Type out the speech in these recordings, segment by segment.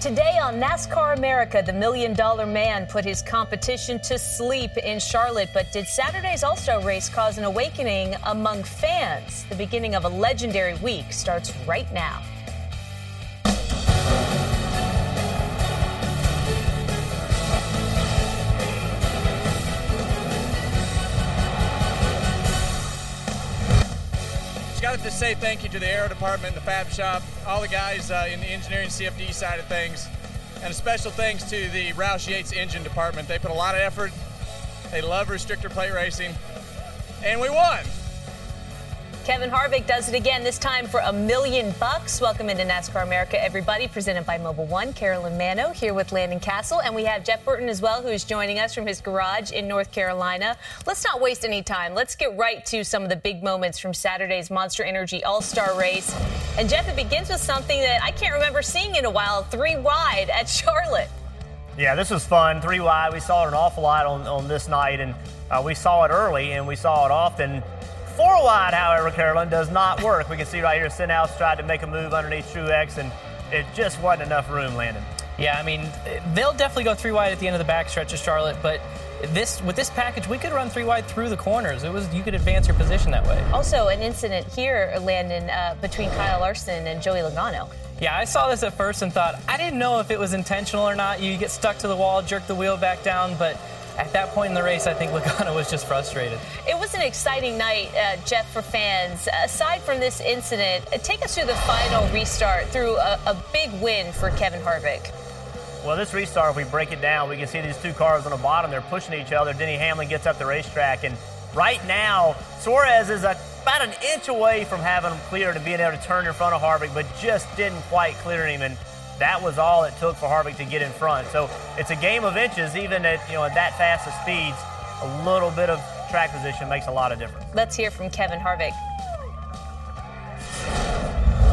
Today on NASCAR America, the $1 Million Man put his competition to sleep in Charlotte. But did Saturday's All-Star race cause an awakening among fans? The beginning of a legendary week starts right now. Got to say thank you to the aero department, the fab shop, all the guys in the engineering CFD side of things, and a special thanks to the Roush Yates engine department. They put a lot of effort. They love restrictor plate racing, and we won. Kevin Harvick does it again, this time for $1 million. Welcome into NASCAR America, everybody, presented by Mobil 1. Carolyn Mano here with Landon Castle, and we have Jeff Burton as well, who is joining us from his garage in North Carolina. Let's not waste any time. Let's get right to some of the big moments from Saturday's Monster Energy All-Star Race. And, Jeff, it begins with something that I can't remember seeing in a while, 3 wide at Charlotte. Yeah, this was fun, 3 wide. We saw it an awful lot on this night, and we saw it early, and we saw it often. 4 wide, however, Carolyn, does not work. We can see right here Stenhouse tried to make a move underneath Truex, and it just wasn't enough room, Landon. Yeah, I mean, they'll definitely go 3 wide at the end of the backstretch of Charlotte, but with this package, we could run 3 wide through the corners. You could advance your position that way. Also, an incident here, Landon, between Kyle Larson and Joey Logano. Yeah, I saw this at first and thought, I didn't know if it was intentional or not. You get stuck to the wall, jerk the wheel back down, but at that point in the race, I think Logano was just frustrated. It was an exciting night, Jeff, for fans. Aside from this incident, take us through the final restart, through a big win for Kevin Harvick. Well, this restart, if we break it down, we can see these 2 cars on the bottom. They're pushing each other. Denny Hamlin gets up the racetrack, and right now, Suarez is about an inch away from having him cleared and being able to turn in front of Harvick, but just didn't quite clear him. And that was all it took for Harvick to get in front. So it's a game of inches, even at at that fast of speeds. A little bit of track position makes a lot of difference. Let's hear from Kevin Harvick.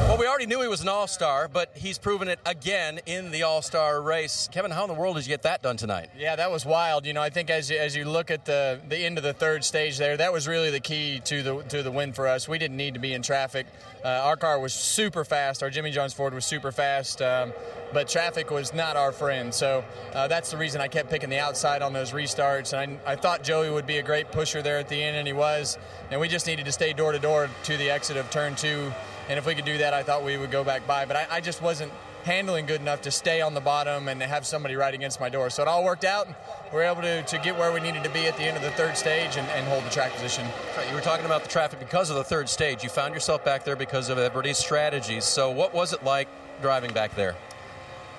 Well, we already knew he was an all-star, but he's proven it again in the all-star race. Kevin, how in the world did you get that done tonight? Yeah, that was wild. I think as you look at the end of the third stage there, that was really the key to the win for us. We didn't need to be in traffic. Our car was super fast. Our Jimmy John's Ford was super fast, but traffic was not our friend. So that's the reason I kept picking the outside on those restarts. And I thought Joey would be a great pusher there at the end, and he was. And we just needed to stay door-to-door to the exit of Turn 2. And if we could do that, I thought we would go back by. But I just wasn't handling good enough to stay on the bottom and have somebody right against my door. So it all worked out. We were able to get where we needed to be at the end of the third stage and hold the track position. Right, you were talking about the traffic because of the third stage. You found yourself back there because of everybody's strategies. So what was it like driving back there?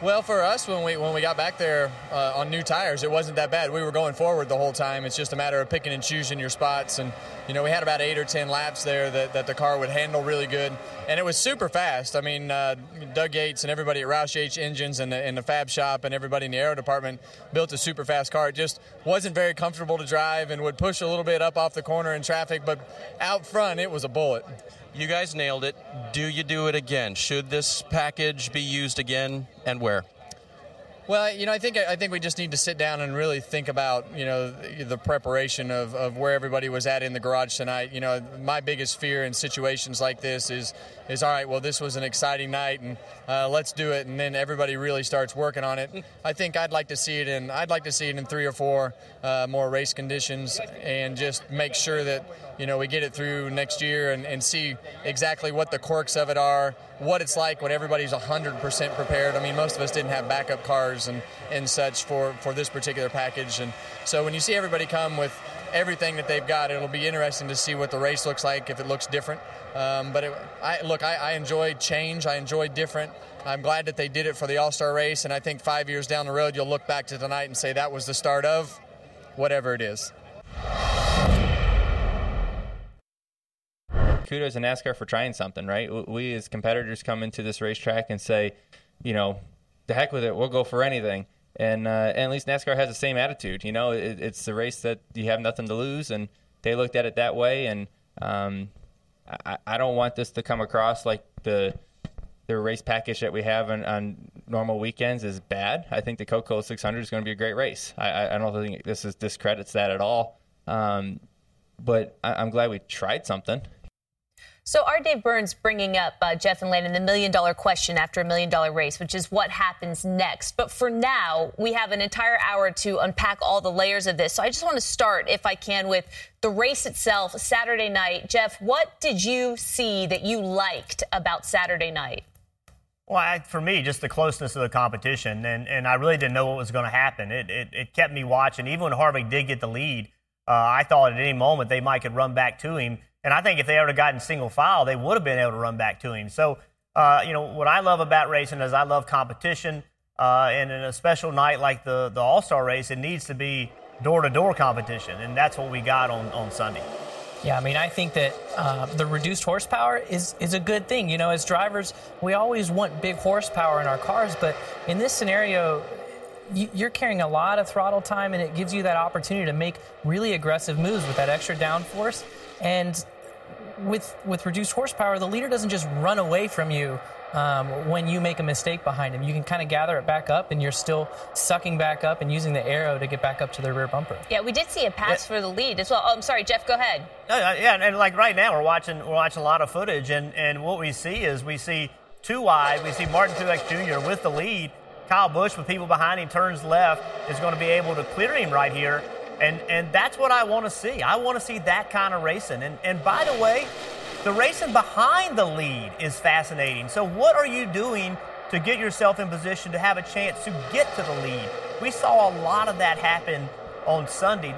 Well, for us, when we got back there on new tires, it wasn't that bad. We were going forward the whole time. It's just a matter of picking and choosing your spots. And, we had about 8 or 10 laps there that the car would handle really good. And it was super fast. I mean, Doug Yates and everybody at Roush Yates Engines and the fab shop and everybody in the aero department built a super fast car. It just wasn't very comfortable to drive and would push a little bit up off the corner in traffic. But out front, it was a bullet. You guys nailed it. Do you do it again? Should this package be used again, and where? Well, I think we just need to sit down and really think about, the preparation of where everybody was at in the garage tonight. My biggest fear in situations like this is all right, well, this was an exciting night, and let's do it, and then everybody really starts working on it. I think I'd like to see it in 3 or 4 more race conditions, and just make sure that we get it through next year and see exactly what the quirks of it are, what it's like when everybody's 100% prepared. I mean, most of us didn't have backup cars and such for this particular package, and so when you see everybody come with everything that they've got, it'll be interesting to see what the race looks like, if it looks different. I enjoy change. I enjoy different. I'm glad that they did it for the All-Star race, and I think 5 years down the road, you'll look back to tonight and say that was the start of whatever it is. kudos to NASCAR for trying something, right? We as competitors come into this racetrack and say, you know, the heck with it, we'll go for anything. And at least NASCAR has the same attitude. You know, it's the race that you have nothing to lose, and they looked at it that way. And I don't want this to come across like the race package that we have on normal weekends is bad. I think the Coca-Cola 600 is going to be a great race. I don't think this discredits that at all. But I'm glad we tried something. So our Dave Burns bringing up, Jeff and Landon, the $1 million question after a $1 million race, which is what happens next. But for now, we have an entire hour to unpack all the layers of this. So I just want to start, if I can, with the race itself, Saturday night. Jeff, what did you see that you liked about Saturday night? Well, for me, just the closeness of the competition. And I really didn't know what was going to happen. It kept me watching. Even when Harvick did get the lead, I thought at any moment they might could run back to him. And I think if they ever gotten single file, they would have been able to run back to him. So, you know, what I love about racing is I love competition. And in a special night like the All-Star race, it needs to be door-to-door competition. And that's what we got on Sunday. Yeah, I mean, I think that the reduced horsepower is a good thing. You know, as drivers, we always want big horsepower in our cars. But in this scenario, you're carrying a lot of throttle time, and it gives you that opportunity to make really aggressive moves with that extra downforce. And with reduced horsepower, the leader doesn't just run away from you when you make a mistake behind him. You can kind of gather it back up, and you're still sucking back up and using the arrow to get back up to the rear bumper. Yeah, we did see a pass for the lead as well. Oh, I'm sorry, Jeff, go ahead. And like right now, we're watching a lot of footage, and what we see is we see two wide. We see Martin Truex Jr. with the lead. Kyle Busch, with people behind him, turns left, is going to be able to clear him right here. And that's what I want to see. I want to see that kind of racing. And by the way, the racing behind the lead is fascinating. So what are you doing to get yourself in position to have a chance to get to the lead? We saw a lot of that happen on Sunday,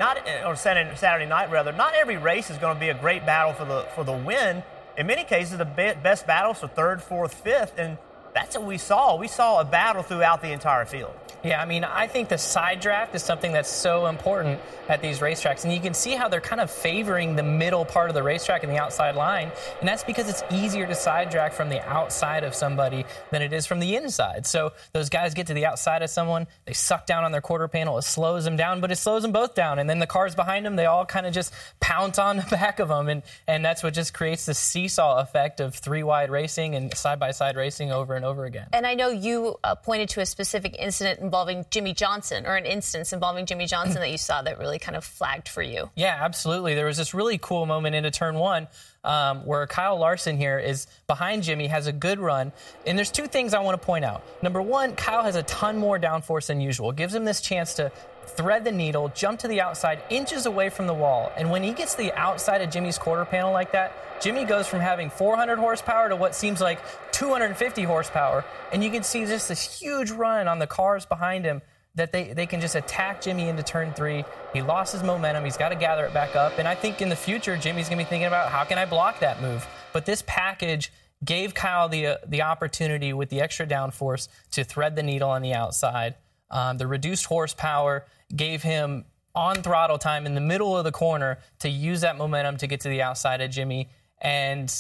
Saturday night. Not every race is going to be a great battle for the win. In many cases, the best battles are third, fourth, fifth, and that's what we saw. We saw a battle throughout the entire field. Yeah, I mean, I think the side draft is something that's so important at these racetracks. And you can see how they're kind of favoring the middle part of the racetrack and the outside line. And that's because it's easier to side draft from the outside of somebody than it is from the inside. So those guys get to the outside of someone. They suck down on their quarter panel. It slows them down, but it slows them both down. And then the cars behind them, they all kind of just pounce on the back of them. And that's what just creates the seesaw effect of three-wide racing and side-by-side racing over and over again. And I know you pointed to a specific incident involving Jimmy Johnson, or an instance involving Jimmy Johnson that you saw that really kind of flagged for you. Yeah, absolutely. There was this really cool moment into turn one where Kyle Larson here is behind Jimmy, has a good run. And there's two things I want to point out. Number one, Kyle has a ton more downforce than usual. Gives him this chance to thread the needle, jump to the outside, inches away from the wall. And when he gets to the outside of Jimmy's quarter panel like that, Jimmy goes from having 400 horsepower to what seems like 250 horsepower. And you can see just this huge run on the cars behind him that they can just attack Jimmy into turn three. He lost his momentum. He's got to gather it back up. And I think in the future, Jimmy's going to be thinking about how can I block that move? But this package gave Kyle the opportunity with the extra downforce to thread the needle on the outside. The reduced horsepower gave him on-throttle time in the middle of the corner to use that momentum to get to the outside of Jimmy, and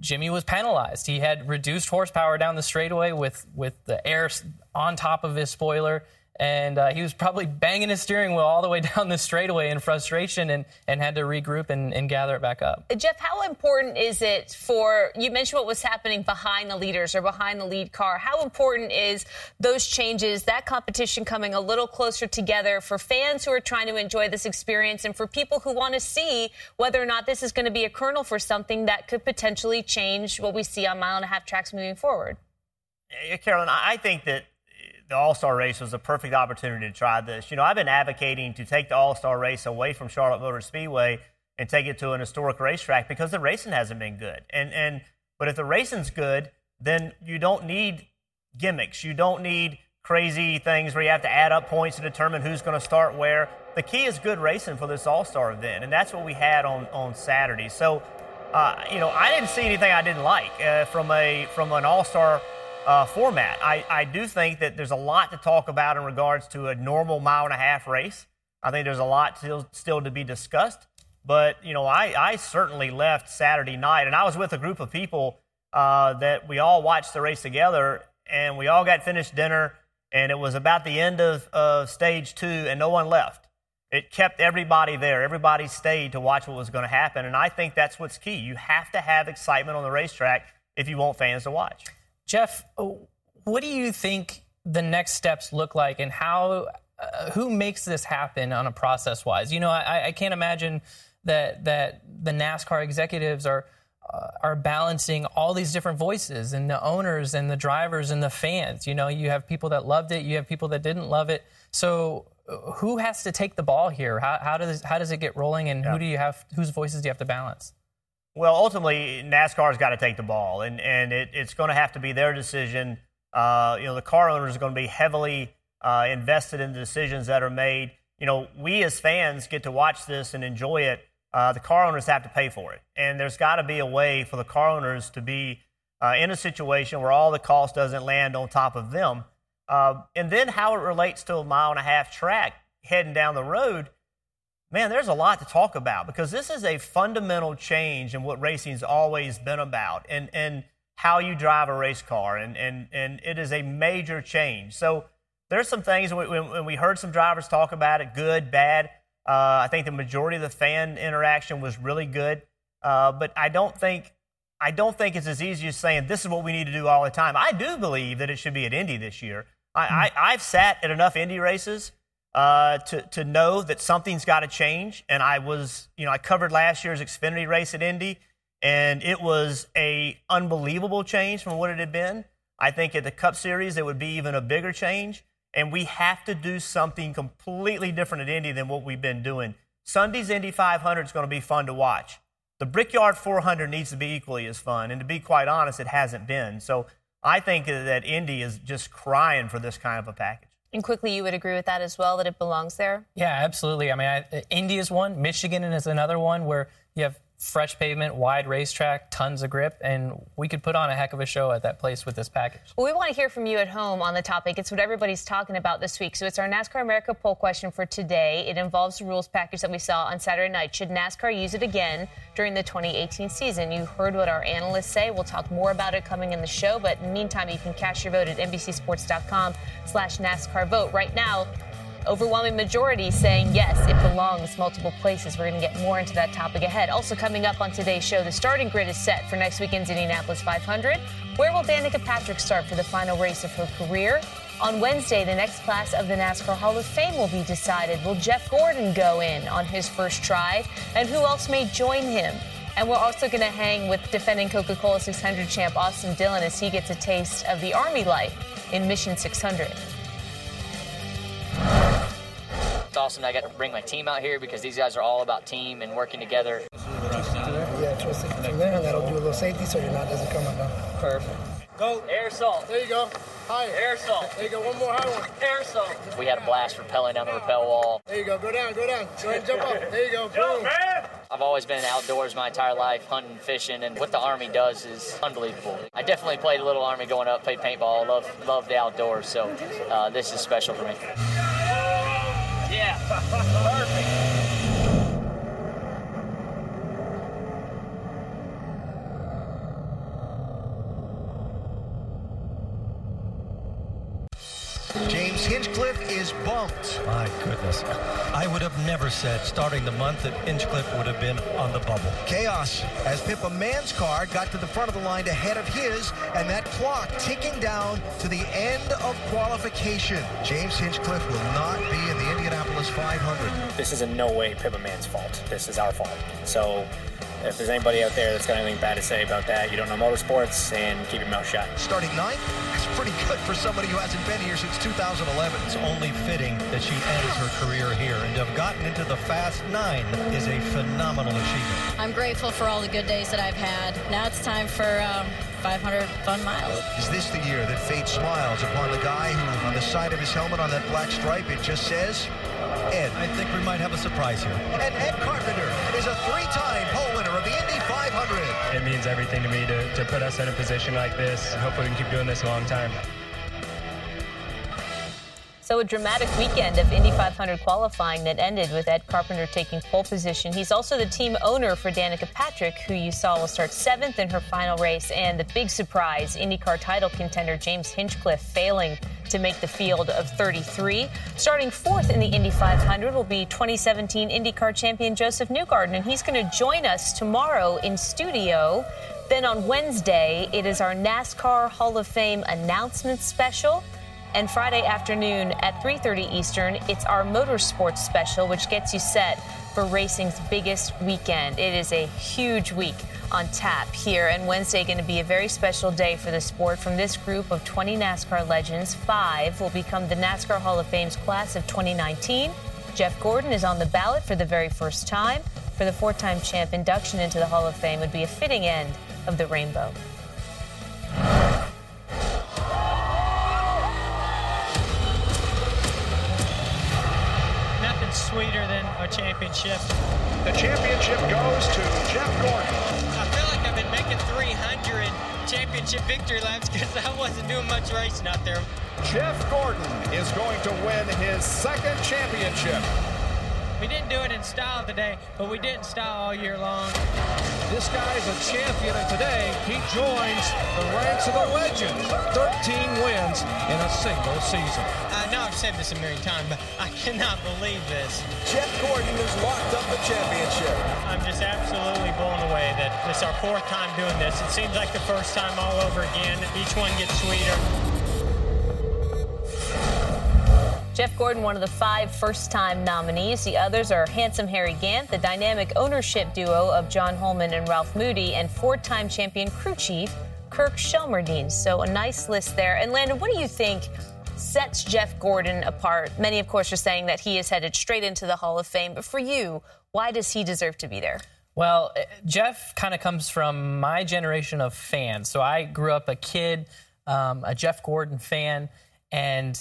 Jimmy was penalized. He had reduced horsepower down the straightaway with the air on top of his spoiler, and he was probably banging his steering wheel all the way down the straightaway in frustration and had to regroup and gather it back up. Jeff, how important is it for, you mentioned what was happening behind the leaders or behind the lead car. How important is those changes, that competition coming a little closer together for fans who are trying to enjoy this experience and for people who want to see whether or not this is going to be a kernel for something that could potentially change what we see on mile-and-a-half tracks moving forward? Carolyn, I think that the All-Star race was a perfect opportunity to try this. You know, I've been advocating to take the All-Star race away from Charlotte Motor Speedway and take it to an historic racetrack because the racing hasn't been good. But if the racing's good, then you don't need gimmicks. You don't need crazy things where you have to add up points to determine who's going to start where. The key is good racing for this All-Star event, and that's what we had on Saturday. So, you know, I didn't see anything I didn't like from an All-Star format. I do think that there's a lot to talk about in regards to a normal mile-and-a-half race. I think there's a lot still to be discussed. But, you know, I certainly left Saturday night, and I was with a group of people that we all watched the race together, and we all got finished dinner, and it was about the end of stage two, and no one left. It kept everybody there. Everybody stayed to watch what was going to happen, and I think that's what's key. You have to have excitement on the racetrack if you want fans to watch. Jeff, what do you think the next steps look like, and how who makes this happen on a process-wise? You know, I can't imagine that the NASCAR executives are balancing all these different voices, and the owners and the drivers and the fans. You know, you have people that loved it. You have people that didn't love it. So who has to take the ball here? How does it get rolling, and who do you have? Whose voices do you have to balance? Well, ultimately, NASCAR's got to take the ball, and it's going to have to be their decision. You know, the car owners are going to be heavily invested in the decisions that are made. You know, we as fans get to watch this and enjoy it. The car owners have to pay for it, and there's got to be a way for the car owners to be in a situation where all the cost doesn't land on top of them. And then how it relates to a mile-and-a-half track heading down the road, man, there's a lot to talk about, because this is a fundamental change in what racing's always been about, and how you drive a race car, and it is a major change. So there's some things, when we heard some drivers talk about it, good, bad. I think the majority of the fan interaction was really good, but I don't think it's as easy as saying this is what we need to do all the time. I do believe that it should be at Indy this year. I've sat at enough Indy races to know that something's got to change. And I covered last year's Xfinity race at Indy, and it was an unbelievable change from what it had been. I think at the Cup Series it would be even a bigger change. And we have to do something completely different at Indy than what we've been doing. Sunday's Indy 500 is going to be fun to watch. The Brickyard 400 needs to be equally as fun, and to be quite honest, it hasn't been. So I think that Indy is just crying for this kind of a package. And quickly, you would agree with that as well, that it belongs there? Yeah, absolutely. I mean, Indy is one. Michigan is another one where you have fresh pavement, wide racetrack, tons of grip, and we could put on a heck of a show at that place with this package. Well, we want to hear from you at home on the topic. It's what everybody's talking about this week. So it's our NASCAR America poll question for today. It involves the rules package that we saw on Saturday night. Should NASCAR use it again during the 2018 season? You heard what our analysts say. We'll talk more about it coming in the show, but in the meantime, you can cast your vote at NBCSports.com/NASCAR vote. Right now, overwhelming majority saying yes, it belongs multiple places. We're going to get more into that topic ahead. Also coming up on today's show, the starting grid is set for next weekend's Indianapolis 500. Where will Danica Patrick start for the final race of her career? On Wednesday, the next class of the NASCAR Hall of Fame will be decided. Will Jeff Gordon go in on his first try? And who else may join him? And we're also going to hang with defending Coca-Cola 600 champ Austin Dillon as he gets a taste of the Army life in Mission 600. It's awesome that I got to bring my team out here, because these guys are all about team and working together. Yeah, twist it from there, and that'll do a little safety so your knot doesn't come up. Perfect. Go. Aerosol. There you go. High. Aerosol. There you go. One more high one. Aerosol. We had a blast rappelling down the rappel wall. There you go. Go down, go down. Go ahead and jump up. There you go. Boom. I've always been outdoors my entire life, hunting, fishing, and what the Army does is unbelievable. I definitely played a little Army growing up, played paintball, love the outdoors, so this is special for me. Yeah, perfect. James Hinchcliffe is bumped. My goodness. I would have never said starting the month that Hinchcliffe would have been on the bubble. Chaos as Pippa Mann's car got to the front of the line ahead of his, and that clock ticking down to the end of qualification. James Hinchcliffe will not be in the Indianapolis 500. This is in no way Pippa Mann's fault. This is our fault. So if there's anybody out there that's got anything bad to say about that, you don't know motorsports, and keep your mouth shut. Starting ninth, that's pretty good for somebody who hasn't been here since 2011. It's only fitting that she ends her career here, and to have gotten into the Fast Nine is a phenomenal achievement. I'm grateful for all the good days that I've had. Now it's time for 500 fun miles. Is this the year that fate smiles upon the guy who, on the side of his helmet on that black stripe, it just says, Ed? I think we might have a surprise here. And Ed Carpenter is a three-time pole winner of the Indy 500. It means everything to me to put us in a position like this. Hopefully we can keep doing this a long time. So a dramatic weekend of Indy 500 qualifying that ended with Ed Carpenter taking pole position. He's also the team owner for Danica Patrick, who you saw will start seventh in her final race. And the big surprise, IndyCar title contender James Hinchcliffe failing to make the field of 33. Starting fourth in the Indy 500 will be 2017 IndyCar champion Joseph Newgarden, and he's going to join us tomorrow in studio. Then on Wednesday, it is our NASCAR Hall of Fame announcement special. And Friday afternoon at 3:30 Eastern, it's our motorsports special, which gets you set for racing's biggest weekend. It is a huge week on tap here, and Wednesday going to be a very special day for the sport. From this group of 20 NASCAR legends, 5 will become the NASCAR Hall of Fame's class of 2019. Jeff Gordon is on the ballot for the very first time. For the 4-time champ, induction into the Hall of Fame would be a fitting end of the rainbow. Sweeter than a championship. The championship goes to Jeff Gordon. I feel like I've been making 300 championship victory laps because I wasn't doing much racing out there. Jeff Gordon is going to win his second championship. We didn't do it in style today, but we didn't style all year long. This guy's a champion, and today he joins the ranks of the legends. 13 wins in a single season. I know I've said this a million times, but I cannot believe this. Jeff Gordon has locked up the championship. I'm just absolutely blown away that this is our 4th time doing this. It seems like the first time all over again. Each one gets sweeter. Jeff Gordon, one of the 5 first-time nominees. The others are Handsome Harry Gant, the dynamic ownership duo of John Holman and Ralph Moody, and 4-time champion crew chief Kirk Shelmerdine. So a nice list there. And Landon, what do you think sets Jeff Gordon apart? Many, of course, are saying that he is headed straight into the Hall of Fame. But for you, why does he deserve to be there? Well, Jeff kind of comes from my generation of fans. So I grew up a kid, a Jeff Gordon fan, and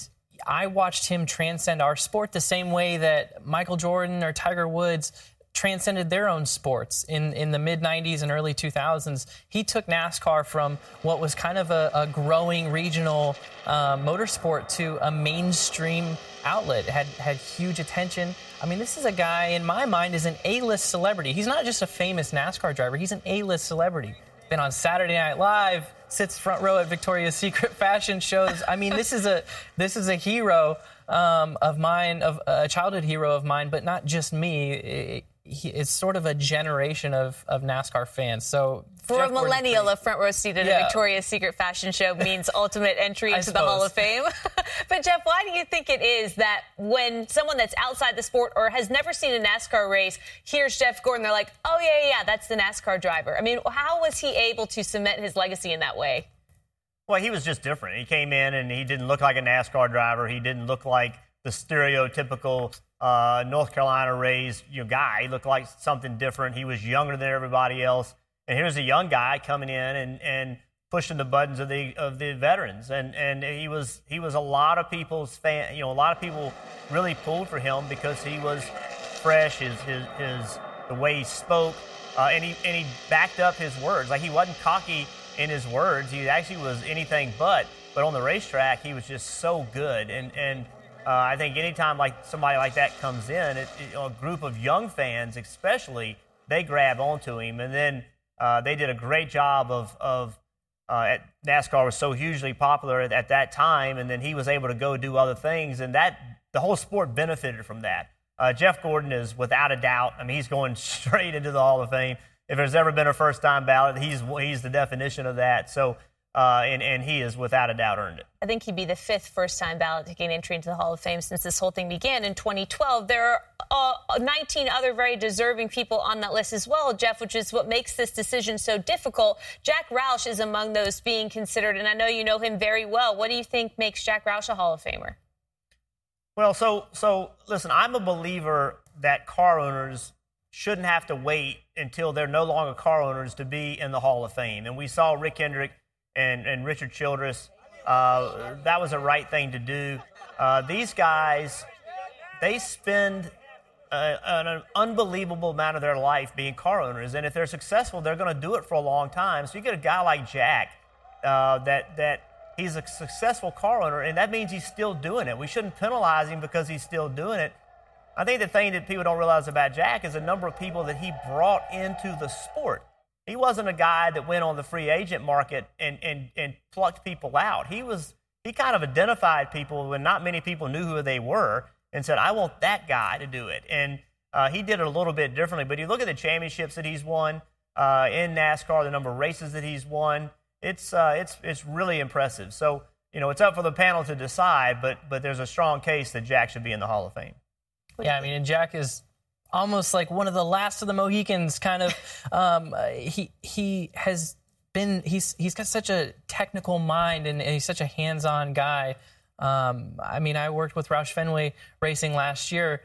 I watched him transcend our sport the same way that Michael Jordan or Tiger Woods transcended their own sports in the mid-'90s and early 2000s. He took NASCAR from what was kind of a growing regional motorsport to a mainstream outlet. Had huge attention. I mean, this is a guy, in my mind, is an A-list celebrity. He's not just a famous NASCAR driver. He's an A-list celebrity. Been on Saturday Night Live, sits front row at Victoria's Secret fashion shows. I mean, this is a hero of mine, of a childhood hero of mine, but not just me. It's sort of a generation of NASCAR fans. So for a millennial, a front row seat at a Victoria's Secret fashion show means ultimate entry into the Hall of Fame. But Jeff, why do you think it is that when someone that's outside the sport or has never seen a NASCAR race hears Jeff Gordon, they're like, oh, yeah, that's the NASCAR driver? I mean, how was he able to cement his legacy in that way? Well, he was just different. He came in and he didn't look like a NASCAR driver. He didn't look like the stereotypical North Carolina raised guy. He looked like something different. He was younger than everybody else. And here's a young guy coming in and pushing the buttons of the veterans. And he was a lot of people's fan. A lot of people really pulled for him because he was fresh. His the way he spoke, and he backed up his words. Like, he wasn't cocky in his words. He actually was anything but. But on the racetrack, he was just so good. I think anytime somebody like that comes in, a group of young fans especially, they grab onto him. And then they did a great job of NASCAR was so hugely popular at that time, and then he was able to go do other things, and the whole sport benefited from that. Jeff Gordon is, without a doubt, I mean, he's going straight into the Hall of Fame. If there's ever been a first-time ballot, he's the definition of that. So. And he has, without a doubt, earned it. I think he'd be the 5th first-time ballot to gain entry into the Hall of Fame since this whole thing began in 2012. There are 19 other very deserving people on that list as well, Jeff, which is what makes this decision so difficult. Jack Roush is among those being considered, and I know you know him very well. What do you think makes Jack Roush a Hall of Famer? Well, so listen, I'm a believer that car owners shouldn't have to wait until they're no longer car owners to be in the Hall of Fame. And we saw Rick Hendrick and Richard Childress, that was the right thing to do. These guys, they spend an unbelievable amount of their life being car owners, and if they're successful, they're going to do it for a long time. So you get a guy like Jack that He's a successful car owner, and that means he's still doing it. We shouldn't penalize him because he's still doing it. I think the thing that people don't realize about Jack is the number of people that he brought into the sport. He wasn't a guy that went on the free agent market and plucked people out. He kind of identified people when not many people knew who they were and said, I want that guy to do it. And he did it a little bit differently. But you look at the championships that he's won in NASCAR, the number of races that he's won, it's really impressive. So, you know, it's up for the panel to decide, but there's a strong case that Jack should be in the Hall of Fame. Yeah, I mean, and Jack is almost like one of the last of the Mohicans, kind of. He has been, he's got such a technical mind, and he's such a hands-on guy. I mean, I worked with Roush Fenway Racing last year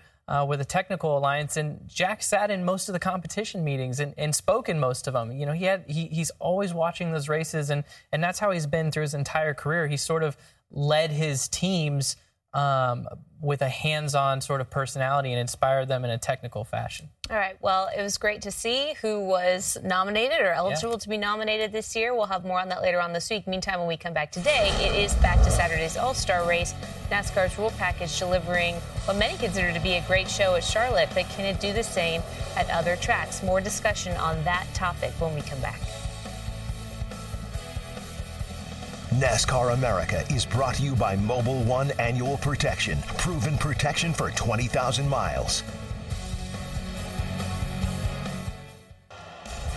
with a technical alliance, and Jack sat in most of the competition meetings and spoke in most of them. You know, he's always watching those races, and that's how he's been through his entire career. He sort of led his teams with a hands-on sort of personality and inspired them in a technical fashion. All right. Well, it was great to see who was nominated or eligible to be nominated this year. We'll have more on that later on this week. Meantime, when we come back today, it is back to Saturday's All-Star Race. NASCAR's rule package delivering what many consider to be a great show at Charlotte, but can it do the same at other tracks? More discussion on that topic when we come back. NASCAR America is brought to you by Mobil 1 Annual Protection. Proven protection for 20,000 miles.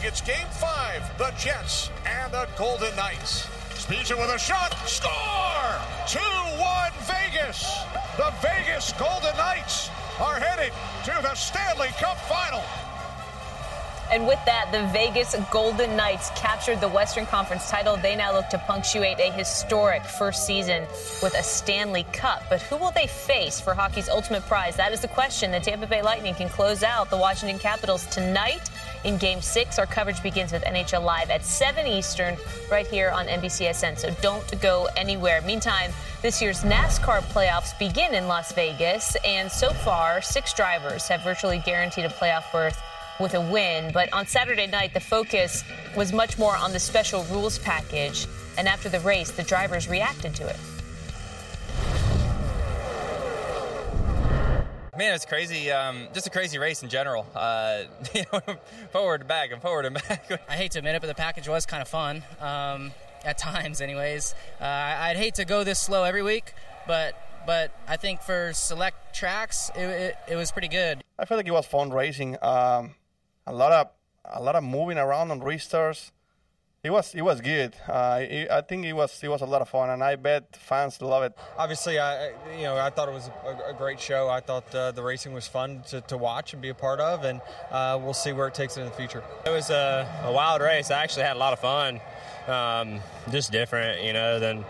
It's Game 5, the Jets and the Golden Knights. Speedster with a shot. Score! 2-1 Vegas. The Vegas Golden Knights are headed to the Stanley Cup Final. And with that, the Vegas Golden Knights captured the Western Conference title. They now look to punctuate a historic first season with a Stanley Cup. But who will they face for hockey's ultimate prize? That is the question. The Tampa Bay Lightning can close out the Washington Capitals tonight in Game 6. Our coverage begins with NHL Live at 7 Eastern right here on NBCSN. So don't go anywhere. Meantime, this year's NASCAR playoffs begin in Las Vegas. And so far, 6 drivers have virtually guaranteed a playoff berth with a win. But on Saturday night, the focus was much more on the special rules package. And after the race, the drivers reacted to it. Man, it's crazy. Just a crazy race in general. You know, forward and back and forward and back. I hate to admit it, but the package was kind of fun. At times, anyways. I'd hate to go this slow every week, but I think for select tracks, it was pretty good. I feel like it was fun racing. A lot of moving around on restarts. It was good. I think it was a lot of fun, and I bet fans love it. Obviously, I thought it was a great show. I thought the racing was fun to watch and be a part of, and we'll see where it takes it in the future. It was a wild race. I actually had a lot of fun. Just different, than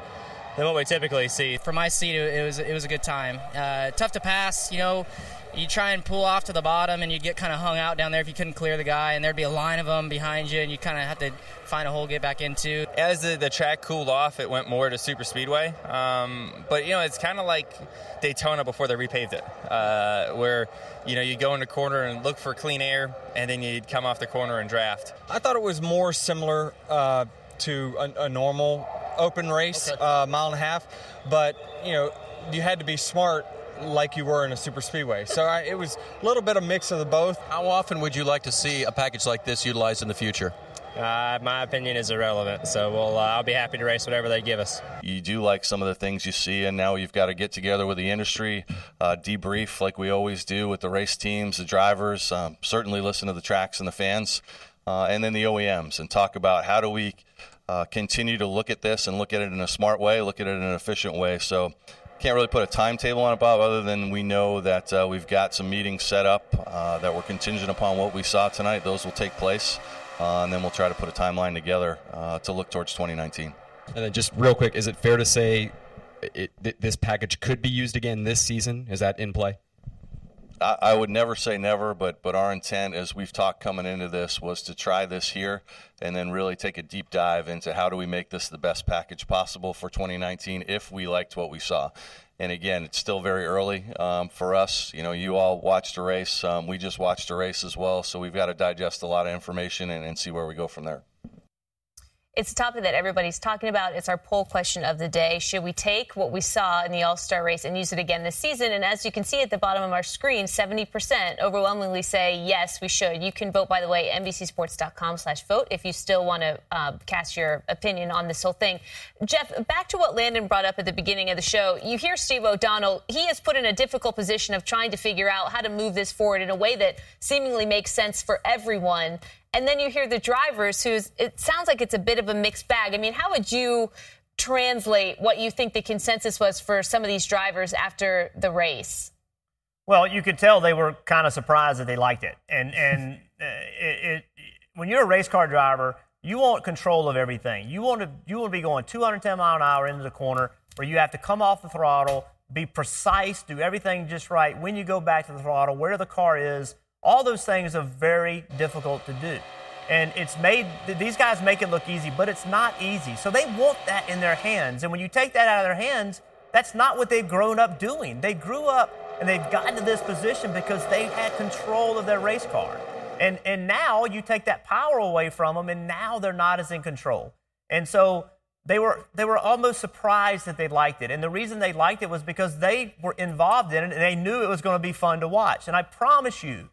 what we typically see. From my seat, it was a good time. Tough to pass, You try and pull off to the bottom, and you get kind of hung out down there if you couldn't clear the guy, and there'd be a line of them behind you, and you kind of have to find a hole to get back into. As the track cooled off, it went more to super speedway, but it's kind of like Daytona before they repaved it, where you go in the corner and look for clean air, and then you'd come off the corner and draft. I thought it was more similar to a normal open race, mile and a half, but you had to be smart like you were in a super speedway. So it was a little bit of a mix of the both. How often would you like to see a package like this utilized in the future? My opinion is irrelevant, so I'll be happy to race whatever they give us. You do like some of the things you see, and now you've got to get together with the industry, debrief like we always do with the race teams, the drivers, certainly listen to the tracks and the fans, and then the OEMs, and talk about how do we continue to look at this and look at it in a smart way, look at it in an efficient way. So can't really put a timetable on it, Bob, other than we know that we've got some meetings set up that were contingent upon what we saw tonight. Those will take place, and then we'll try to put a timeline together to look towards 2019. And then just real quick, is it fair to say this package could be used again this season? Is that in play? I would never say never, but our intent, as we've talked coming into this, was to try this here and then really take a deep dive into how do we make this the best package possible for 2019 if we liked what we saw. And again, it's still very early for us. You all watched a race. We just watched a race as well. So we've got to digest a lot of information and see where we go from there. It's a topic that everybody's talking about. It's our poll question of the day. Should we take what we saw in the All-Star race and use it again this season? And as you can see at the bottom of our screen, 70% overwhelmingly say, yes, we should. You can vote, by the way, NBCSports.com/vote if you still want to cast your opinion on this whole thing. Jeff, back to what Landon brought up at the beginning of the show. You hear Steve O'Donnell. He is put in a difficult position of trying to figure out how to move this forward in a way that seemingly makes sense for everyone. And then you hear the drivers, who's, it sounds like it's a bit of a mixed bag. I mean, how would you translate what you think the consensus was for some of these drivers after the race? Well, you could tell they were kind of surprised that they liked it. And when you're a race car driver, you want control of everything. You want to be going 210 mile an hour into the corner where you have to come off the throttle, be precise, do everything just right when you go back to the throttle, where the car is. All those things are very difficult to do. And it's made, these guys make it look easy, but it's not easy. So they want that in their hands. And when you take that out of their hands, that's not what they've grown up doing. They grew up and they've gotten to this position because they had control of their race car. And now you take that power away from them, and now they're not as in control. And so they were almost surprised that they liked it. And the reason they liked it was because they were involved in it and they knew it was going to be fun to watch. And I promise you,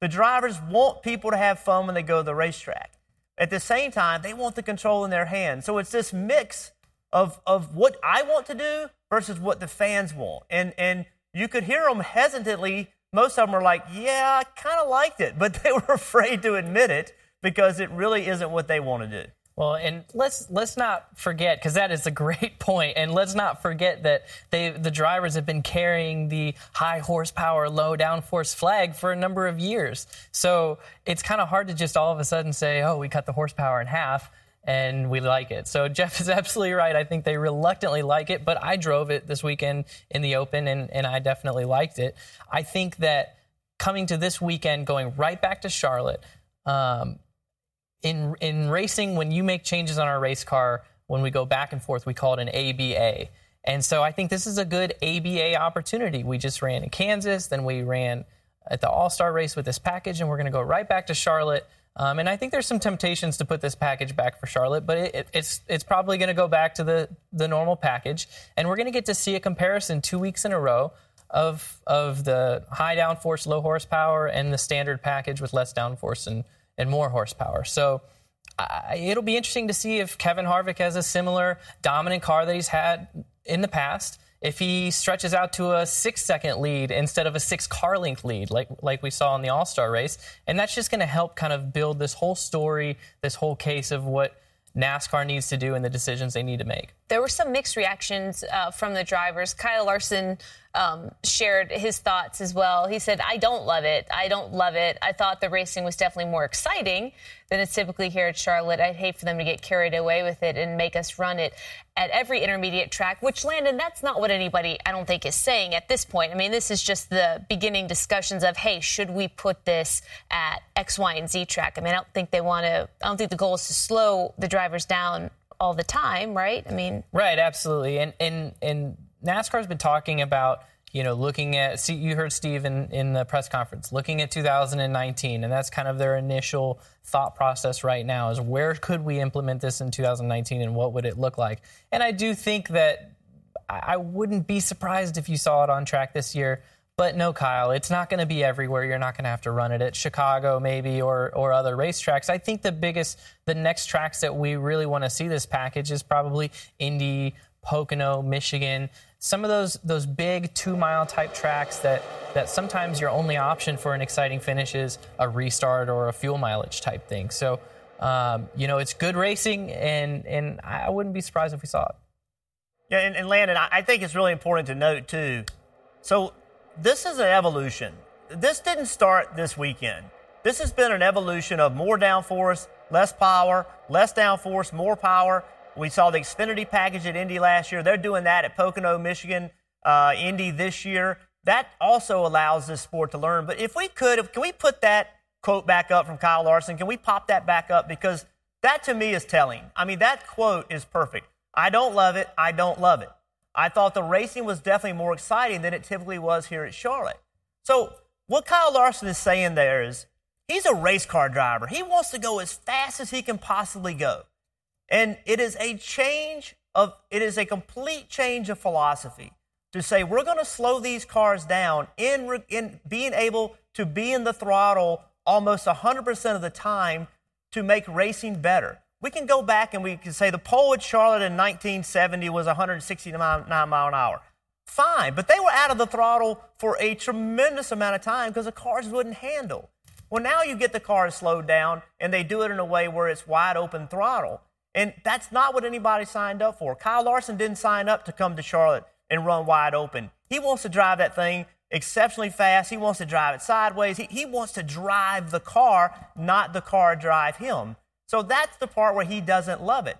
the drivers want people to have fun when they go to the racetrack. At the same time, they want the control in their hands. So it's this mix of what I want to do versus what the fans want. And you could hear them hesitantly. Most of them were like, yeah, I kind of liked it. But they were afraid to admit it because it really isn't what they want to do. Well, and let's not forget, because that is a great point, and let's not forget that the drivers have been carrying the high horsepower, low downforce flag for a number of years. So it's kind of hard to just all of a sudden say, oh, we cut the horsepower in half and we like it. So Jeff is absolutely right. I think they reluctantly like it, but I drove it this weekend in the open, and I definitely liked it. I think that coming to this weekend, going right back to Charlotte, In racing, when you make changes on our race car, when we go back and forth, we call it an ABA. And so I think this is a good ABA opportunity. We just ran in Kansas, then we ran at the All-Star race with this package, and we're going to go right back to Charlotte. And I think there's some temptations to put this package back for Charlotte, but it's probably going to go back to the normal package. And we're going to get to see a comparison 2 weeks in a row of the high downforce, low horsepower, and the standard package with less downforce and more horsepower. So it'll be interesting to see if Kevin Harvick has a similar dominant car that he's had in the past, if he stretches out to a 6-second lead instead of a 6-car length lead like we saw in the All-Star race. And that's just going to help kind of build this whole story, this whole case of what NASCAR needs to do and the decisions they need to make. There were some mixed reactions from the drivers. Kyle Larson shared his thoughts as well. He said, I don't love it. I thought the racing was definitely more exciting than it's typically here at Charlotte. I'd hate for them to get carried away with it and make us run it at every intermediate track, which, Landon, that's not what anybody, I don't think, is saying at this point. I mean, this is just the beginning discussions of, hey, should we put this at X, Y, and Z track? I mean, I don't think the goal is to slow the drivers down all the time, right? I mean, right, absolutely. And NASCAR's been talking about, you know, looking at, see, you heard Steve in the press conference, looking at 2019, and that's kind of their initial thought process right now is where could we implement this in 2019 and what would it look like? And I do think that I wouldn't be surprised if you saw it on track this year, but no, Kyle, it's not going to be everywhere. You're not going to have to run it at Chicago maybe or other racetracks. I think the next tracks that we really want to see this package is probably Indy, Pocono, Michigan, some of those big 2-mile type tracks that sometimes your only option for an exciting finish is a restart or a fuel mileage type thing. So, you know, it's good racing, and I wouldn't be surprised if we saw it. Yeah, and Landon, I think it's really important to note, too. So this is an evolution. This didn't start this weekend. This has been an evolution of more downforce, less power, less downforce, more power. We saw the Xfinity package at Indy last year. They're doing that at Pocono, Michigan, Indy this year. That also allows this sport to learn. But if we could, can we put that quote back up from Kyle Larson? Can we pop that back up? Because that, to me, is telling. I mean, that quote is perfect. I don't love it. I thought the racing was definitely more exciting than it typically was here at Charlotte. So what Kyle Larson is saying there is he's a race car driver. He wants to go as fast as he can possibly go. And it is a change of, it is a complete change of philosophy to say we're going to slow these cars down in being able to be in the throttle almost 100% of the time to make racing better. We can go back and we can say the pole at Charlotte in 1970 was 169 mile an hour. Fine, but they were out of the throttle for a tremendous amount of time because the cars wouldn't handle. Well, now you get the cars slowed down, and they do it in a way where it's wide open throttle. And that's not what anybody signed up for. Kyle Larson didn't sign up to come to Charlotte and run wide open. He wants to drive that thing exceptionally fast. He wants to drive it sideways. He wants to drive the car, not the car drive him. So that's the part where he doesn't love it.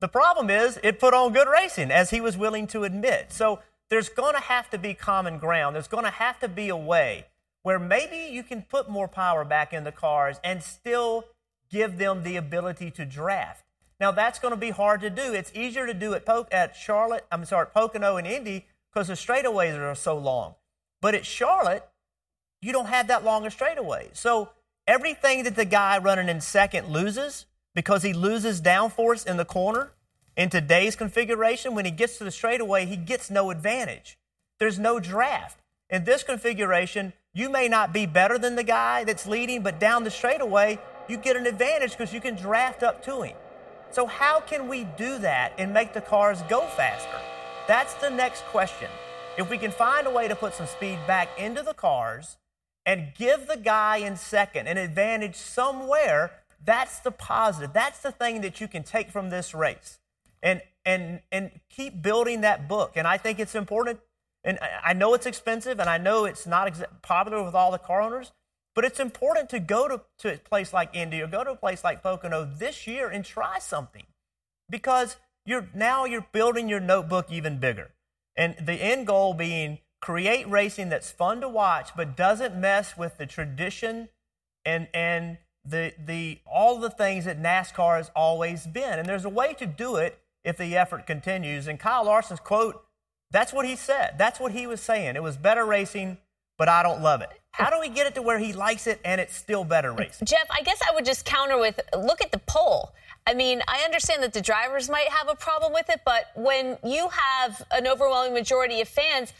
The problem is it put on good racing, as he was willing to admit. So there's going to have to be common ground. There's going to have to be a way where maybe you can put more power back in the cars and still give them the ability to draft. Now, that's going to be hard to do. It's easier to do at Pocono and Indy because the straightaways are so long. But at Charlotte, you don't have that long a straightaway. So everything that the guy running in second loses because he loses downforce in the corner, in today's configuration, when he gets to the straightaway, he gets no advantage. There's no draft. In this configuration, you may not be better than the guy that's leading, but down the straightaway, you get an advantage because you can draft up to him. So how can we do that and make the cars go faster? That's the next question. If we can find a way to put some speed back into the cars and give the guy in second an advantage somewhere, that's the positive. That's the thing that you can take from this race and keep building that book. And I think it's important. And I know it's expensive, and I know it's not popular with all the car owners, but it's important to go to a place like Indy or go to a place like Pocono this year and try something, because you're building your notebook even bigger. And the end goal being create racing that's fun to watch but doesn't mess with the tradition and the all the things that NASCAR has always been. And there's a way to do it if the effort continues. And Kyle Larson's quote, that's what he said. That's what he was saying. It was better racing, but I don't love it. How do we get it to where he likes it and it's still better racing? Jeff, I guess I would just counter with, look at the poll. I mean, I understand that the drivers might have a problem with it, but when you have an overwhelming majority of fans,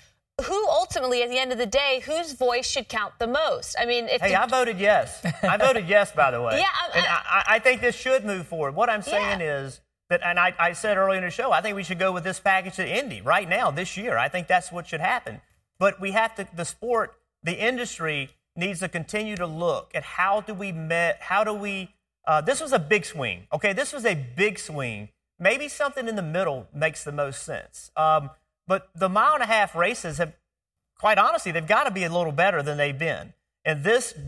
who ultimately, at the end of the day, whose voice should count the most? I mean, I voted yes. I voted yes, by the way. Yeah, I think this should move forward. What I'm saying is that, and I said earlier in the show, I think we should go with this package to Indy right now, this year. I think that's what should happen. But we have to, the industry needs to continue to look at this was a big swing. Okay, this was a big swing. Maybe something in the middle makes the most sense. But the mile-and-a-half races have, quite honestly, they've got to be a little better than they've been. And this is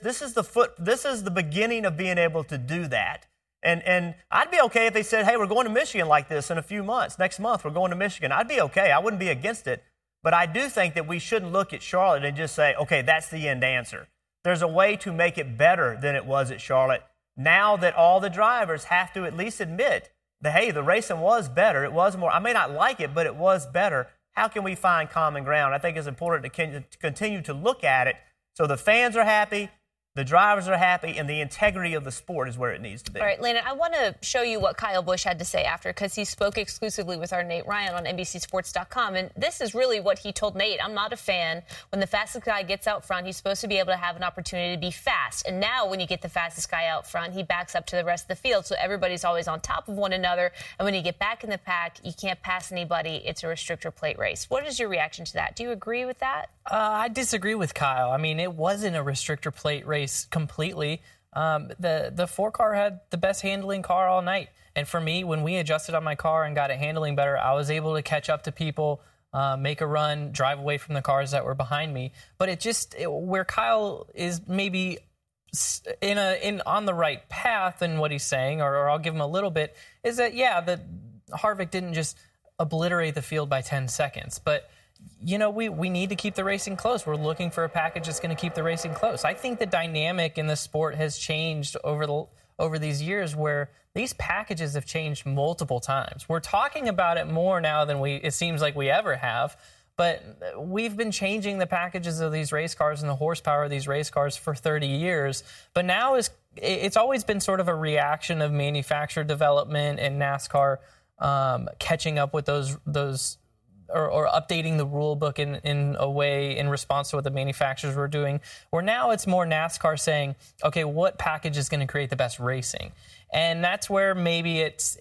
the beginning of being able to do that. And I'd be okay if they said, hey, we're going to Michigan like this in a few months. Next month, we're going to Michigan. I'd be okay. I wouldn't be against it. But I do think that we shouldn't look at Charlotte and just say, okay, that's the end answer. There's a way to make it better than it was at Charlotte now that all the drivers have to at least admit that, hey, the racing was better. It was more. I may not like it, but it was better. How can we find common ground? I think it's important to continue to look at it so the fans are happy, the drivers are happy, and the integrity of the sport is where it needs to be. All right, Lena, I want to show you what Kyle Busch had to say after, because he spoke exclusively with our Nate Ryan on NBCSports.com, and this is really what he told Nate. I'm not a fan. When the fastest guy gets out front, he's supposed to be able to have an opportunity to be fast, and now when you get the fastest guy out front, he backs up to the rest of the field, so everybody's always on top of one another, and when you get back in the pack, you can't pass anybody. It's a restrictor plate race. What is your reaction to that? Do you agree with that? I disagree with Kyle. I mean, it wasn't a restrictor plate race completely. The four car had the best handling car all night. And for me, when we adjusted on my car and got it handling better, I was able to catch up to people, make a run, drive away from the cars that were behind me. But where Kyle is maybe on the right path in what he's saying, or I'll give him a little bit, is that, that Harvick didn't just obliterate the field by 10 seconds. But we need to keep the racing close. We're looking for a package that's going to keep the racing close. I think the dynamic in the sport has changed over these years, where these packages have changed multiple times. We're talking about it more now than it seems like we ever have, but we've been changing the packages of these race cars and the horsepower of these race cars for 30 years. But now is it's always been sort of a reaction of manufacturer development and NASCAR catching up with those or updating the rule book in a way in response to what the manufacturers were doing, where now it's more NASCAR saying, okay, what package is going to create the best racing? And that's where maybe it's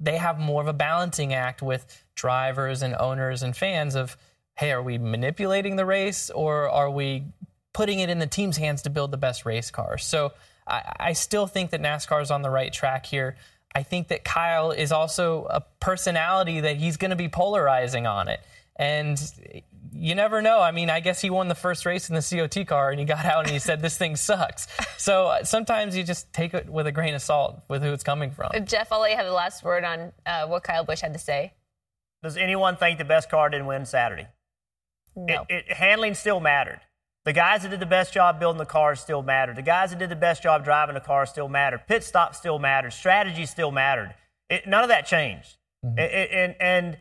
they have more of a balancing act with drivers and owners and fans of, hey, are we manipulating the race or are we putting it in the team's hands to build the best race car? So I still think that NASCAR is on the right track here. I think that Kyle is also a personality that he's going to be polarizing on it. And you never know. I mean, I guess he won the first race in the COT car and he got out and he said, this thing sucks. So sometimes you just take it with a grain of salt with who it's coming from. Jeff, I'll let you have the last word on what Kyle Busch had to say. Does anyone think the best car didn't win Saturday? No. Handling still mattered. The guys that did the best job building the cars still mattered. The guys that did the best job driving the car still mattered. Pit stop still mattered. Strategy still mattered. None of that changed. Mm-hmm. And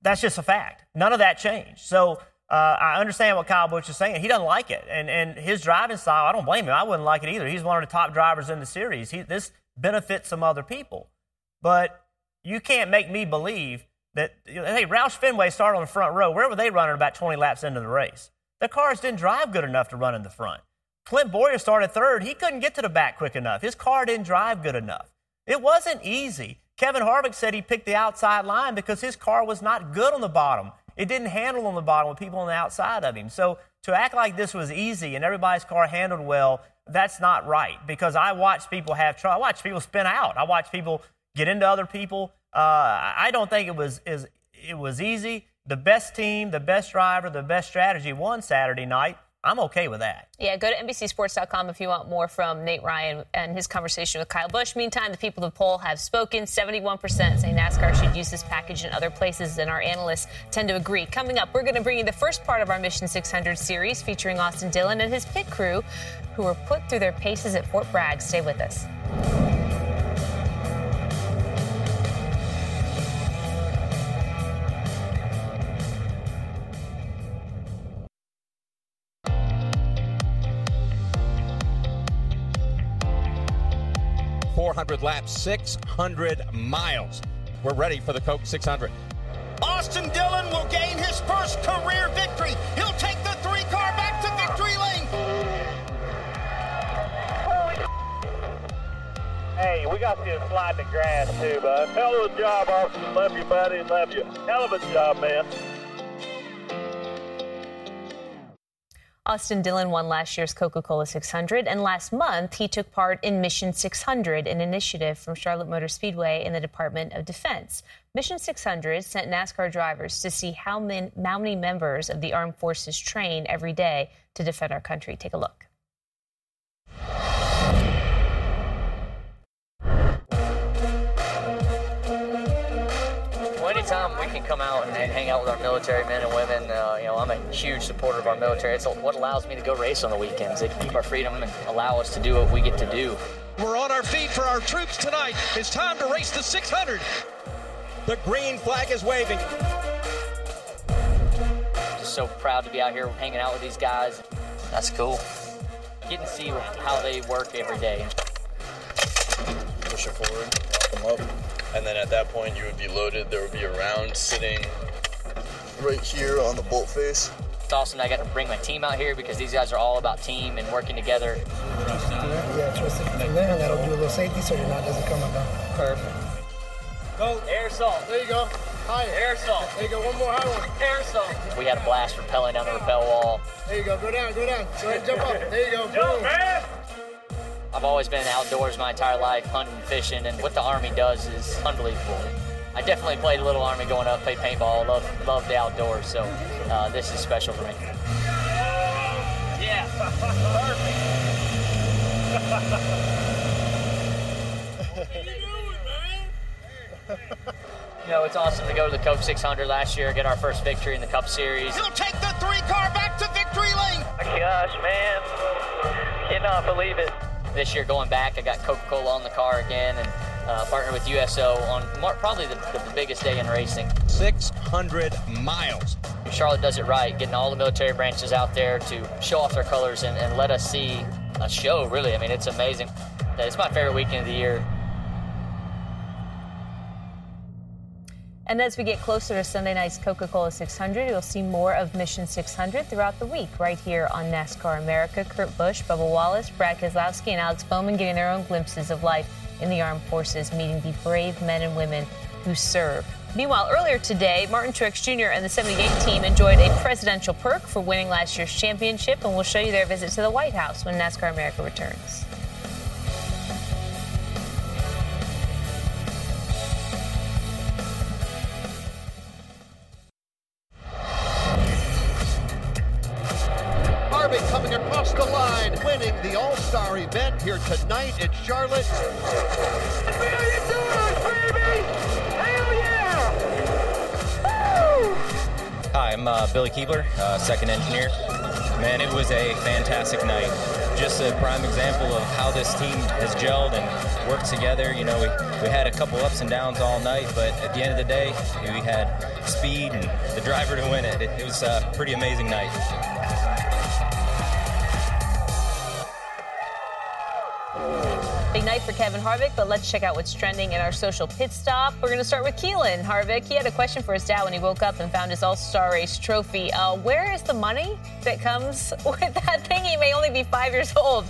that's just a fact. None of that changed. So I understand what Kyle Busch is saying. He doesn't like it. And his driving style, I don't blame him. I wouldn't like it either. He's one of the top drivers in the series. This benefits some other people. But you can't make me believe that, hey, Roush Fenway started on the front row. Where were they running about 20 laps into the race? The cars didn't drive good enough to run in the front. Clint Boyer started third. He couldn't get to the back quick enough. His car didn't drive good enough. It wasn't easy. Kevin Harvick said he picked the outside line because his car was not good on the bottom. It didn't handle on the bottom with people on the outside of him. So to act like this was easy and everybody's car handled well, that's not right, because I watched people have trouble. I watched people spin out. I watched people get into other people. I don't think it was easy. The best team, the best driver, the best strategy won Saturday night. I'm okay with that. Yeah, go to NBCSports.com if you want more from Nate Ryan and his conversation with Kyle Busch. Meantime, the people of the poll have spoken. 71% say NASCAR should use this package in other places, and our analysts tend to agree. Coming up, we're going to bring you the first part of our Mission 600 series featuring Austin Dillon and his pit crew who were put through their paces at Fort Bragg. Stay with us. Laps, 600 miles. We're ready for the Coke 600. Austin Dillon will gain his first career victory. He'll take the three car back to victory lane. Hey, we got you to slide the grass too, bud. Hell of a job, Austin. Love you, buddy. Love you. Hell of a job, man. Austin Dillon won last year's Coca-Cola 600, and last month he took part in Mission 600, an initiative from Charlotte Motor Speedway and the Department of Defense. Mission 600 sent NASCAR drivers to see how many members of the armed forces train every day to defend our country. Take a look. Anytime we can come out and hang out with our military men and women, I'm a huge supporter of our military. It's what allows me to go race on the weekends. They keep our freedom and allow us to do what we get to do. We're on our feet for our troops tonight. It's time to race the 600. The green flag is waving. Just so proud to be out here hanging out with these guys. That's cool. Get to see how they work every day. Push it forward, lock them up. And then at that point, you would be loaded. There would be a round sitting right here on the bolt face. It's awesome that I got to bring my team out here because these guys are all about team and working together. Yeah, twist it from there, and that'll do a little safety so your knot doesn't come up. Perfect. Go. Aerosol. There you go. Higher. Aerosol. There you go. One more high one. Aerosol. We had a blast rappelling down the rappel wall. There you go. Go down. Go down. Go ahead, jump up. There you go. Jump, man. I've always been outdoors my entire life, hunting, fishing, and what the Army does is unbelievable. I definitely played a little Army going up, played paintball, loved the outdoors, so this is special for me. Yeah, perfect. What are you doing, man? It's awesome to go to the Coke 600 last year, get our first victory in the Cup Series. He'll take the three-car back to victory lane. Oh my gosh, man, cannot believe it. This year, going back, I got Coca-Cola on the car again and partnered with USO on probably the biggest day in racing. 600 miles. Charlotte does it right, getting all the military branches out there to show off their colors and let us see a show, really. I mean, it's amazing. It's my favorite weekend of the year. And as we get closer to Sunday night's Coca-Cola 600, you'll see more of Mission 600 throughout the week right here on NASCAR America. Kurt Busch, Bubba Wallace, Brad Keselowski, and Alex Bowman getting their own glimpses of life in the armed forces, meeting the brave men and women who serve. Meanwhile, earlier today, Martin Truex Jr. and the 78 team enjoyed a presidential perk for winning last year's championship, and we'll show you their visit to the White House when NASCAR America returns. Here tonight at Charlotte. $1 million, baby! Hell yeah! Woo! Hi, I'm Billy Keebler, second engineer. Man, it was a fantastic night. Just a prime example of how this team has gelled and worked together. You know, we had a couple ups and downs all night, but at the end of the day, we had speed and the driver to win it. It was a pretty amazing night. Big night for Kevin Harvick, but let's check out what's trending in our social pit stop. We're going to start with Keelan Harvick. He had a question for his dad when he woke up and found his All-Star Race trophy. Where is the money that comes with that thing? He may only be 5 years old,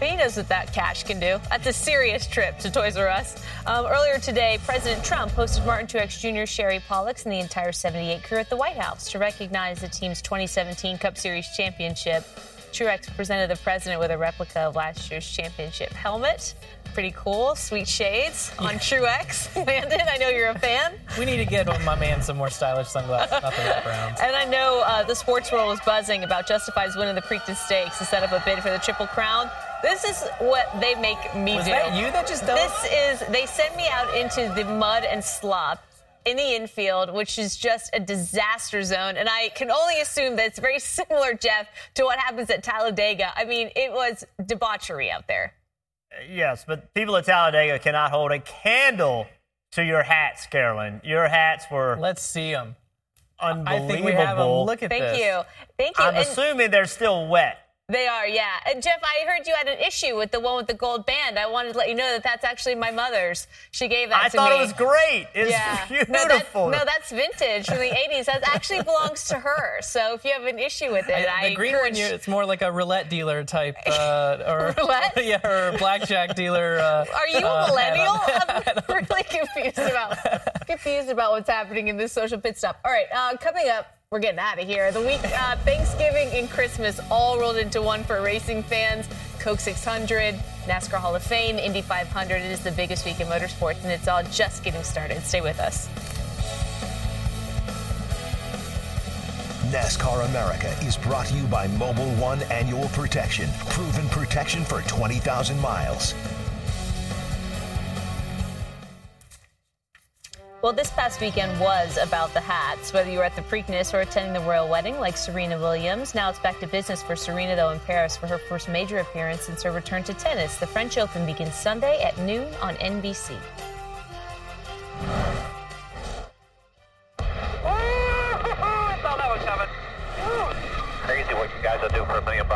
but he knows what that cash can do. That's a serious trip to Toys R Us. Earlier today, President Trump hosted Martin Truex Jr., Sherry Pollock, and the entire 78 crew at the White House to recognize the team's 2017 Cup Series championship. Truex presented the president with a replica of last year's championship helmet. Pretty cool. Sweet shades on Truex. Landon, I know you're a fan. We need to get my man some more stylish sunglasses, not the wraparounds. And I know the sports world was buzzing about Justified's winning the Preakness Stakes to set up a bid for the Triple Crown. This is what they make me do. Was that you that just done? This is, they send me out into the mud and slop in the infield, which is just a disaster zone. And I can only assume that it's very similar, Jeff, to what happens at Talladega. I mean, it was debauchery out there. Yes, but people at Talladega cannot hold a candle to your hats, Carolyn. Your hats were... Let's see them. Unbelievable. I think we have them. Look at this. Thank you. I'm assuming they're still wet. They are, yeah. And, Jeff, I heard you had an issue with the one with the gold band. I wanted to let you know that that's actually my mother's. She gave that to me. I thought it was great. It's beautiful. No, that's vintage from the 80s. That actually belongs to her. So if you have an issue with it, the green one, it's more like a roulette dealer type. Or roulette? Yeah, or blackjack dealer. Are you a millennial? I'm really confused about what's happening in this social pit stop. All right, coming up. We're getting out of here. The week, Thanksgiving and Christmas all rolled into one for racing fans. Coke 600, NASCAR Hall of Fame, Indy 500. It is the biggest week in motorsports, and it's all just getting started. Stay with us. NASCAR America is brought to you by Mobil 1 Annual Protection. Proven protection for 20,000 miles. Well, this past weekend was about the hats, whether you were at the Preakness or attending the royal wedding like Serena Williams. Now it's back to business for Serena, though, in Paris for her first major appearance since her return to tennis. The French Open begins Sunday at noon on NBC. I thought that was coming. Crazy what you guys will do for $1 million.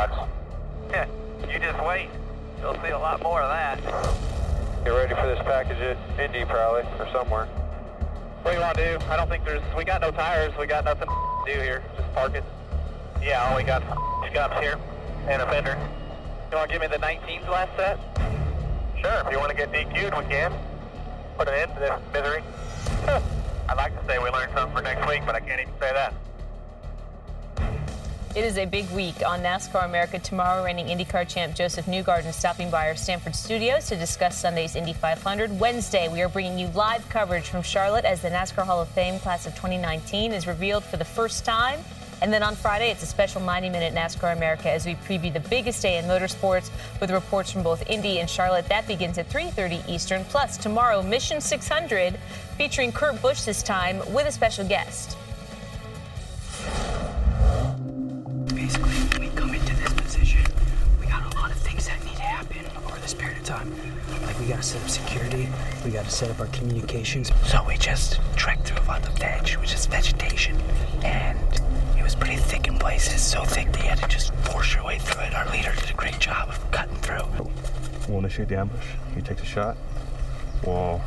Yeah, you just wait. You'll see a lot more of that. Get ready for this package at Indy, probably, or somewhere. What do you want to do? I don't think we got no tires. We got nothing to do here. Just park it. Yeah, all we got is scuffs here and a fender. You want to give me the 19s last set? Sure. If you want to get DQ'd, we can. Put an end to this misery. I'd like to say we learned something for next week, but I can't even say that. It is a big week on NASCAR America. Tomorrow, reigning IndyCar champ Joseph Newgarden stopping by our Stanford studios to discuss Sunday's Indy 500. Wednesday, we are bringing you live coverage from Charlotte as the NASCAR Hall of Fame class of 2019 is revealed for the first time. And then on Friday, it's a special 90-minute NASCAR America as we preview the biggest day in motorsports with reports from both Indy and Charlotte. That begins at 3:30 Eastern. Plus, tomorrow, Mission 600 featuring Kurt Busch this time with a special guest. Basically, we come into this position, we got a lot of things that need to happen over this period of time. Like, we got to set up security, we got to set up our communications. So we just trekked through a lot of the edge, which is vegetation, and it was pretty thick in places, so thick that you had to just force your way through it. Our leader did a great job of cutting through. We'll initiate the ambush. You take the shot. We'll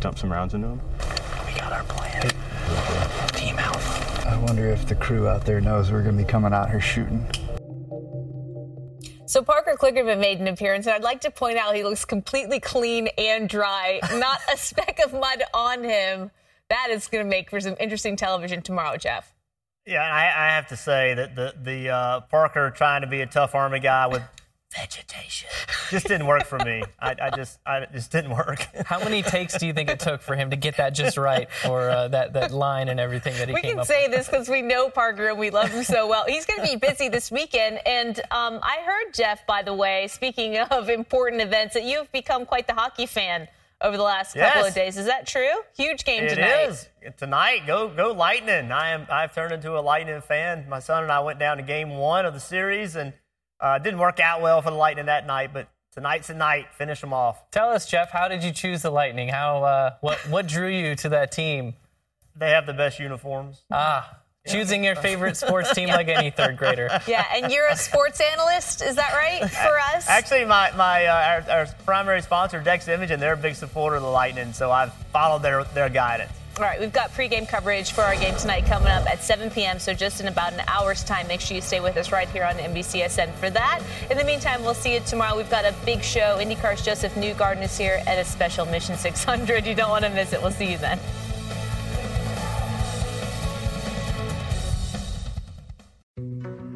dump some rounds into him. We got our plan. Hey. Team Alpha. I wonder if the crew out there knows we're going to be coming out here shooting. So Parker Kligerman made an appearance, and I'd like to point out he looks completely clean and dry. Not a speck of mud on him. That is going to make for some interesting television tomorrow, Jeff. Yeah, and I have to say that the Parker trying to be a tough Army guy with vegetation just didn't work for me. I just didn't work. How many takes do you think it took for him to get that just right for that line and everything that he came up with? We can say this because we know Parker and we love him so well. He's going to be busy this weekend. And I heard, Jeff, by the way, speaking of important events, that you've become quite the hockey fan over the last couple of days. Is that true? Huge game tonight. It is. Tonight, go Lightning. I've turned into a Lightning fan. My son and I went down to game one of the series, and didn't work out well for the Lightning that night, but tonight's the night. Finish them off. Tell us, Jeff, how did you choose the Lightning? How what drew you to that team? They have the best uniforms. Choosing your favorite sports team like any third grader. Yeah, and you're a sports analyst, is that right, for us? Actually, our primary sponsor, Dex Image, and they're a big supporter of the Lightning, so I've followed their guidance. All right, we've got pregame coverage for our game tonight coming up at 7 p.m., so just in about an hour's time. Make sure you stay with us right here on NBCSN for that. In the meantime, we'll see you tomorrow. We've got a big show. IndyCar's Joseph Newgarden is here at a special Mission 600. You don't want to miss it. We'll see you then.